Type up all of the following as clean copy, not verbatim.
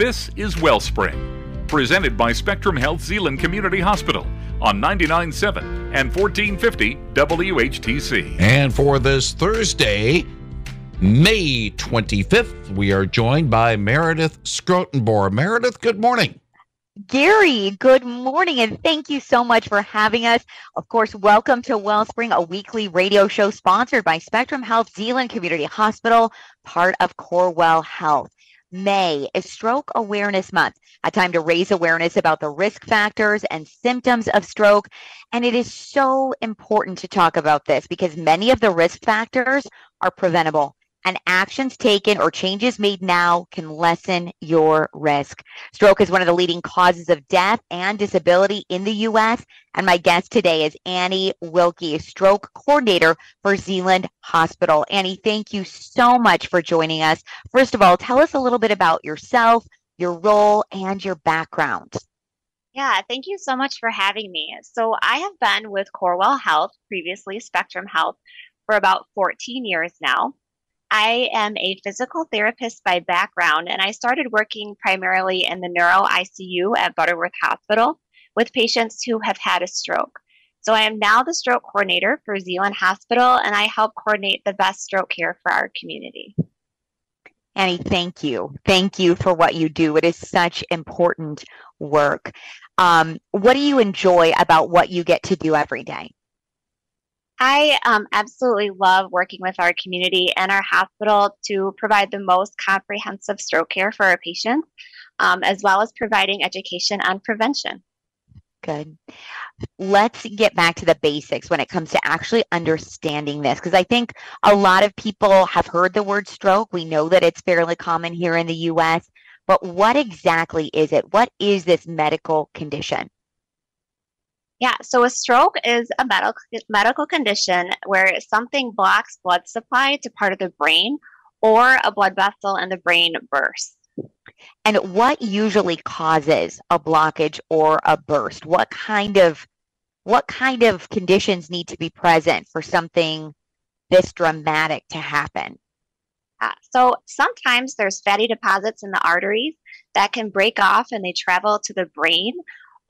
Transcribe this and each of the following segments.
This is Wellspring, presented by Spectrum Health Zeeland Community Hospital on 99.7 and 1450 WHTC. And for this Thursday, May 25th, we are joined by Meredith Schrotenboer. Meredith, good morning. Gary, good morning, and thank you so much for having us. Of course, welcome to Wellspring, a weekly radio show sponsored by Spectrum Health Zeeland Community Hospital, part of Corewell Health. May is Stroke Awareness Month, a time to raise awareness about the risk factors and symptoms of stroke. And it is so important to talk about this because many of the risk factors are preventable, and actions taken or changes made now can lessen your risk. Stroke is one of the leading causes of death and disability in the U.S., and my guest today is Annie Wilke, Stroke Coordinator for Zeeland Hospital. Annie, thank you so much for joining us. First of all, tell us a little bit about yourself, your role, and your background. Yeah, thank you so much for having me. So I have been with Corewell Health, previously Spectrum Health, for about 14 years now. I am a physical therapist by background, and I started working primarily in the neuro ICU at Butterworth Hospital with patients who have had a stroke. So I am now the stroke coordinator for Zeeland Hospital, and I help coordinate the best stroke care for our community. Annie, thank you. Thank you for what you do. It is such important work. What do you enjoy about what you get to do every day? I absolutely love working with our community and our hospital to provide the most comprehensive stroke care for our patients, as well as providing education on prevention. Good. Let's get back to the basics when it comes to actually understanding this, because I think a lot of people have heard the word stroke. We know that it's fairly common here in the U.S., but what exactly is it? What is this medical condition? Yeah, so a stroke is a medical condition where something blocks blood supply to part of the brain, or a blood vessel in the brain bursts. And what usually causes a blockage or a burst? What kind of conditions need to be present for something this dramatic to happen? So sometimes there's fatty deposits in the arteries that can break off and they travel to the brain.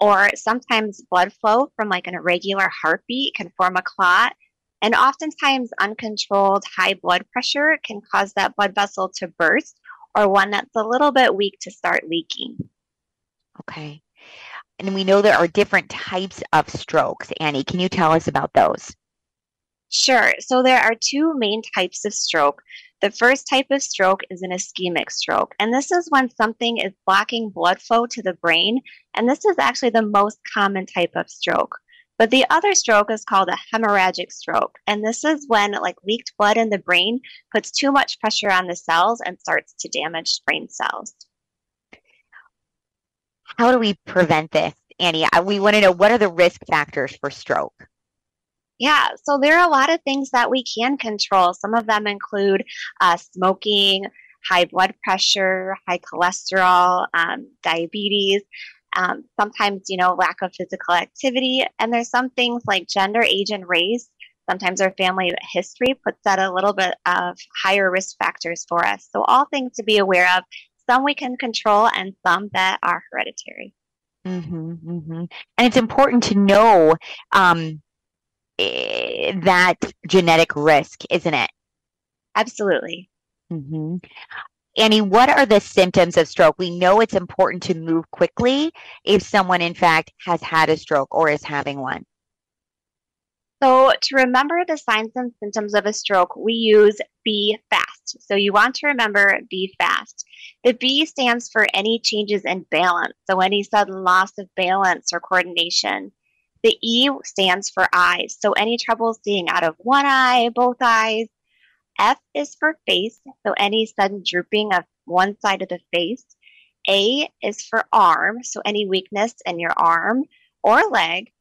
Or sometimes blood flow from like an irregular heartbeat can form a clot. And oftentimes uncontrolled high blood pressure can cause that blood vessel to burst, or one that's a little bit weak to start leaking. Okay. And we know there are different types of strokes. Annie, can you tell us about those? Sure. So there are two main types of stroke. The first type of stroke is an ischemic stroke, and this is when something is blocking blood flow to the brain, and this is actually the most common type of stroke. But the other stroke is called a hemorrhagic stroke, and this is when like leaked blood in the brain puts too much pressure on the cells and starts to damage brain cells. How do we prevent this, Annie? We want to know, what are the risk factors for stroke? Yeah, so there are a lot of things that we can control. Some of them include smoking, high blood pressure, high cholesterol, diabetes, sometimes, lack of physical activity. And there's some things like gender, age, and race. Sometimes our family history puts that a little bit of higher risk factors for us. So all things to be aware of, some we can control and some that are hereditary. And it's important to know that genetic risk, isn't it? Absolutely. Annie, what are the symptoms of stroke? We know it's important to move quickly if someone, in fact, has had a stroke or is having one. So to remember the signs and symptoms of a stroke, we use B fast. So you want to remember B fast. The B stands for any changes in balance, so any sudden loss of balance or coordination. The E stands for eyes, so any trouble seeing out of one eye, both eyes. F is for face, so any sudden drooping of one side of the face. A is for arm, so any weakness in your arm or leg.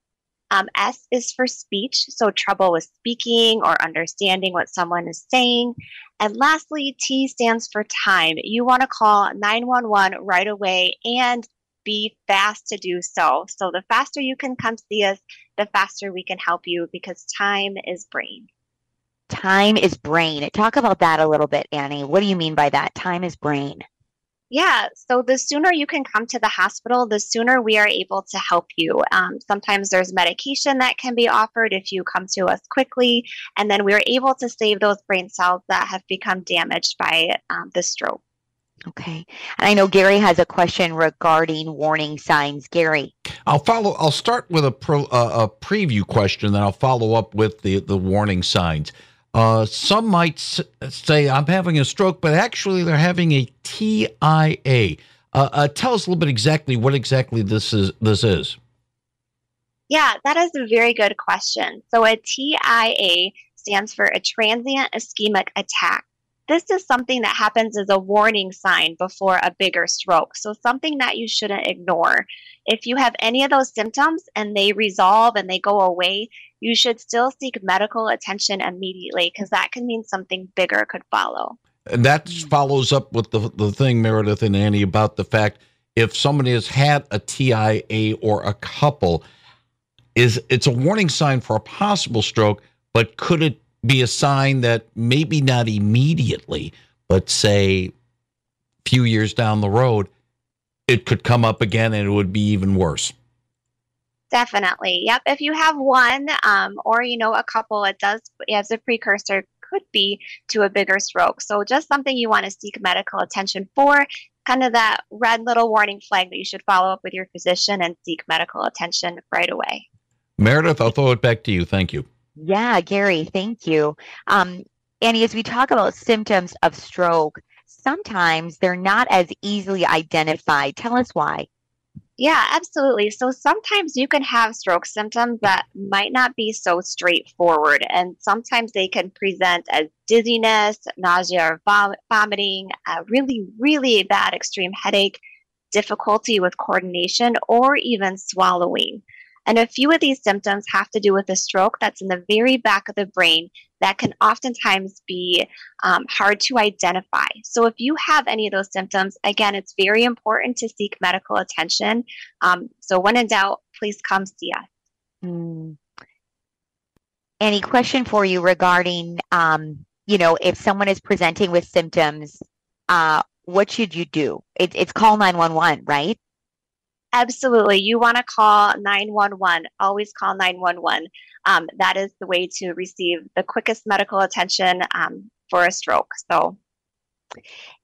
S is for speech, so trouble with speaking or understanding what someone is saying. And lastly, T stands for time. You want to call 911 right away and be fast to do so. So the faster you can come see us, the faster we can help you, because time is brain. Time is brain. Talk about that a little bit, Annie. What do you mean by that? Time is brain. Yeah, so the sooner you can come to the hospital, the sooner we are able to help you. Sometimes there's medication that can be offered if you come to us quickly, and then we're able to save those brain cells that have become damaged by the stroke. Okay. And I know Gary has a question regarding warning signs. Gary. I'll start with a preview question, then I'll follow up with the warning signs. Some might say, I'm having a stroke, but actually they're having a TIA. Tell us a little bit exactly what exactly this is. Yeah, that is a very good question. So a TIA stands for a transient ischemic attack. This is something that happens as a warning sign before a bigger stroke. So something that you shouldn't ignore. If you have any of those symptoms and they resolve and they go away, you should still seek medical attention immediately, because that can mean something bigger could follow. And that follows up with the thing, Meredith and Annie, about the fact if somebody has had a TIA or a couple, it's a warning sign for a possible stroke, but could it be a sign that maybe not immediately, but say a few years down the road, it could come up again and it would be even worse? Definitely. Yep. If you have one or, a couple, it does as a precursor could be to a bigger stroke. So just something you want to seek medical attention for, kind of that red little warning flag that you should follow up with your physician and seek medical attention right away. Meredith, I'll throw it back to you. Thank you. Yeah, Gary, thank you. Annie, as we talk about symptoms of stroke, sometimes they're not as easily identified. Tell us why. Yeah, absolutely. So sometimes you can have stroke symptoms that might not be so straightforward, and sometimes they can present as dizziness, nausea or vomiting, a really, really bad extreme headache, difficulty with coordination, or even swallowing. And a few of these symptoms have to do with a stroke that's in the very back of the brain that can oftentimes be hard to identify. So if you have any of those symptoms, again, it's very important to seek medical attention. So when in doubt, please come see us. Any question for you regarding, if someone is presenting with symptoms, what should you do? It's call 911, right? Absolutely. You want to call 911. Always call 911. That is the way to receive the quickest medical attention for a stroke. So,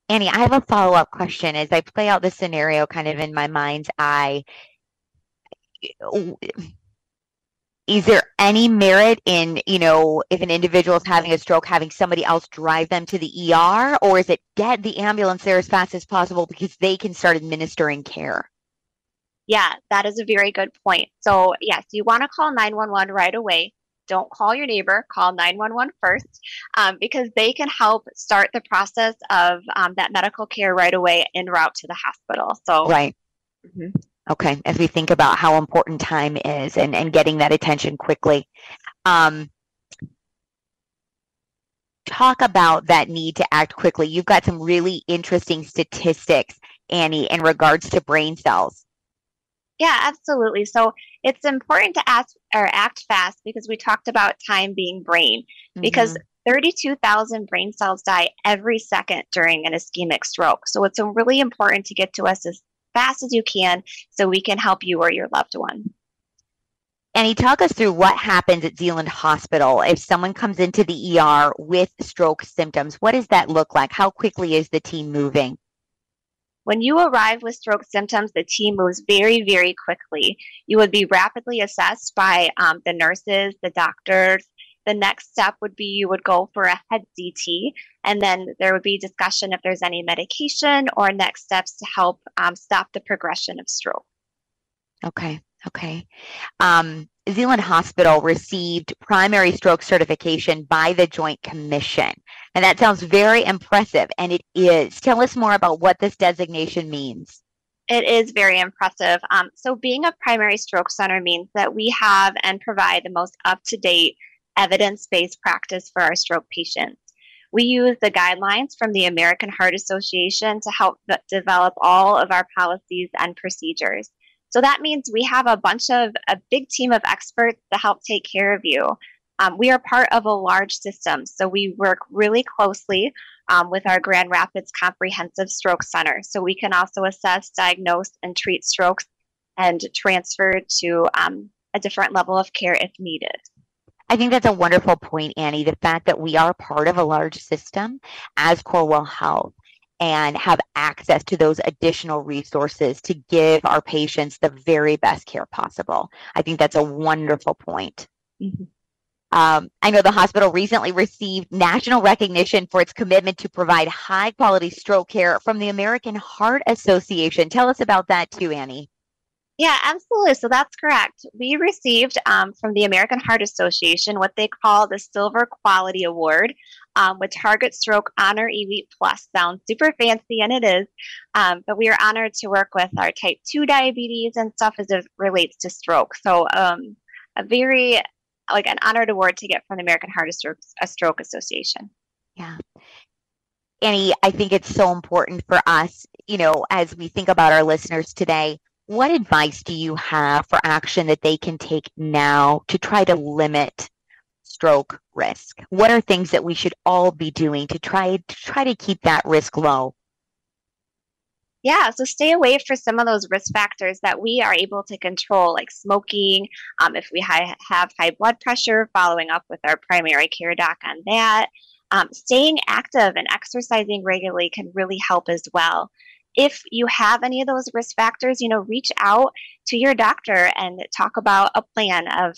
Annie, I have a follow-up question. As I play out this scenario kind of in my mind's eye, is there any merit in, if an individual is having a stroke, having somebody else drive them to the ER? Or is it get the ambulance there as fast as possible because they can start administering care? Yeah, that is a very good point. So yes, you want to call 911 right away. Don't call your neighbor, call 911 first, because they can help start the process of that medical care right away en route to the hospital. So right. Mm-hmm. Okay. As we think about how important time is and getting that attention quickly. Talk about that need to act quickly. You've got some really interesting statistics, Annie, in regards to brain cells. Yeah, absolutely. So it's important to act fast because we talked about time being brain, because 32,000 brain cells die every second during an ischemic stroke. So it's really important to get to us as fast as you can so we can help you or your loved one. Annie, talk us through what happens at Zeeland Hospital if someone comes into the ER with stroke symptoms. What does that look like? How quickly is the team moving? When you arrive with stroke symptoms, the team moves very, very quickly. You would be rapidly assessed by the nurses, the doctors. The next step would be you would go for a head CT, and then there would be discussion if there's any medication or next steps to help stop the progression of stroke. Okay. Zeeland Hospital received primary stroke certification by the Joint Commission, and that sounds very impressive, and it is. Tell us more about what this designation means. It is very impressive. So being a primary stroke center means that we have and provide the most up-to-date evidence-based practice for our stroke patients. We use the guidelines from the American Heart Association to help develop all of our policies and procedures. So that means we have a big team of experts to help take care of you. We are part of a large system, so we work really closely with our Grand Rapids Comprehensive Stroke Center. So we can also assess, diagnose, and treat strokes and transfer to a different level of care if needed. I think that's a wonderful point, Annie, the fact that we are part of a large system as Corewell Health and have access to those additional resources to give our patients the very best care possible. I think that's a wonderful point. Mm-hmm. I know the hospital recently received national recognition for its commitment to provide high-quality stroke care from the American Heart Association. Tell us about that too, Annie. Yeah, absolutely. So that's correct. We received from the American Heart Association what they call the Silver Quality Award with Target Stroke Honor Elite Plus. Sounds super fancy, and it is, but we are honored to work with our type 2 diabetes and stuff as it relates to stroke. So an honored award to get from the American Heart Stroke Association. Yeah. Annie, I think it's so important for us, as we think about our listeners today. What advice do you have for action that they can take now to try to limit stroke risk? What are things that we should all be doing to try to keep that risk low? Yeah, so stay away from some of those risk factors that we are able to control, like smoking, if we have high blood pressure, following up with our primary care doc on that. Staying active and exercising regularly can really help as well. If you have any of those risk factors, reach out to your doctor and talk about a plan of,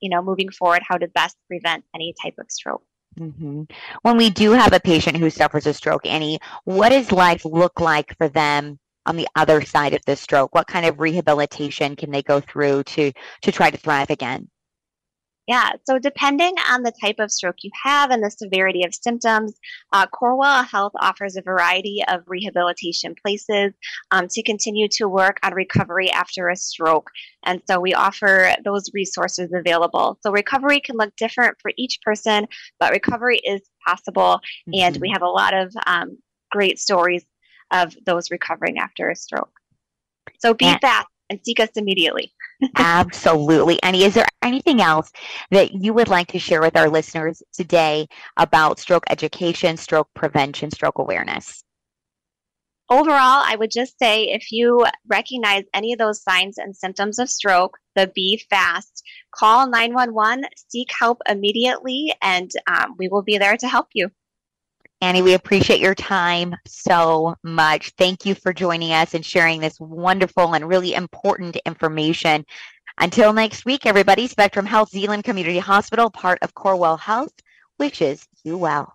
moving forward, how to best prevent any type of stroke. Mm-hmm. When we do have a patient who suffers a stroke, Annie, what does life look like for them on the other side of the stroke? What kind of rehabilitation can they go through to try to thrive again? Yeah, so depending on the type of stroke you have and the severity of symptoms, Corewell Health offers a variety of rehabilitation places to continue to work on recovery after a stroke. And so we offer those resources available. So recovery can look different for each person, but recovery is possible. Mm-hmm. And we have a lot of great stories of those recovering after a stroke. So be fast and seek us immediately. Absolutely. Annie, is there anything else that you would like to share with our listeners today about stroke education, stroke prevention, stroke awareness? Overall, I would just say if you recognize any of those signs and symptoms of stroke, be fast, call 911, seek help immediately, and we will be there to help you. Annie, we appreciate your time so much. Thank you for joining us and sharing this wonderful and really important information. Until next week, everybody, Spectrum Health Zeeland Community Hospital, part of Corewell Health, wishes you well.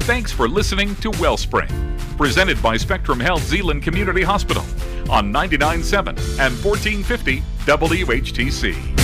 Thanks for listening to Wellspring, presented by Spectrum Health Zeeland Community Hospital on 99.7 and 1450 WHTC.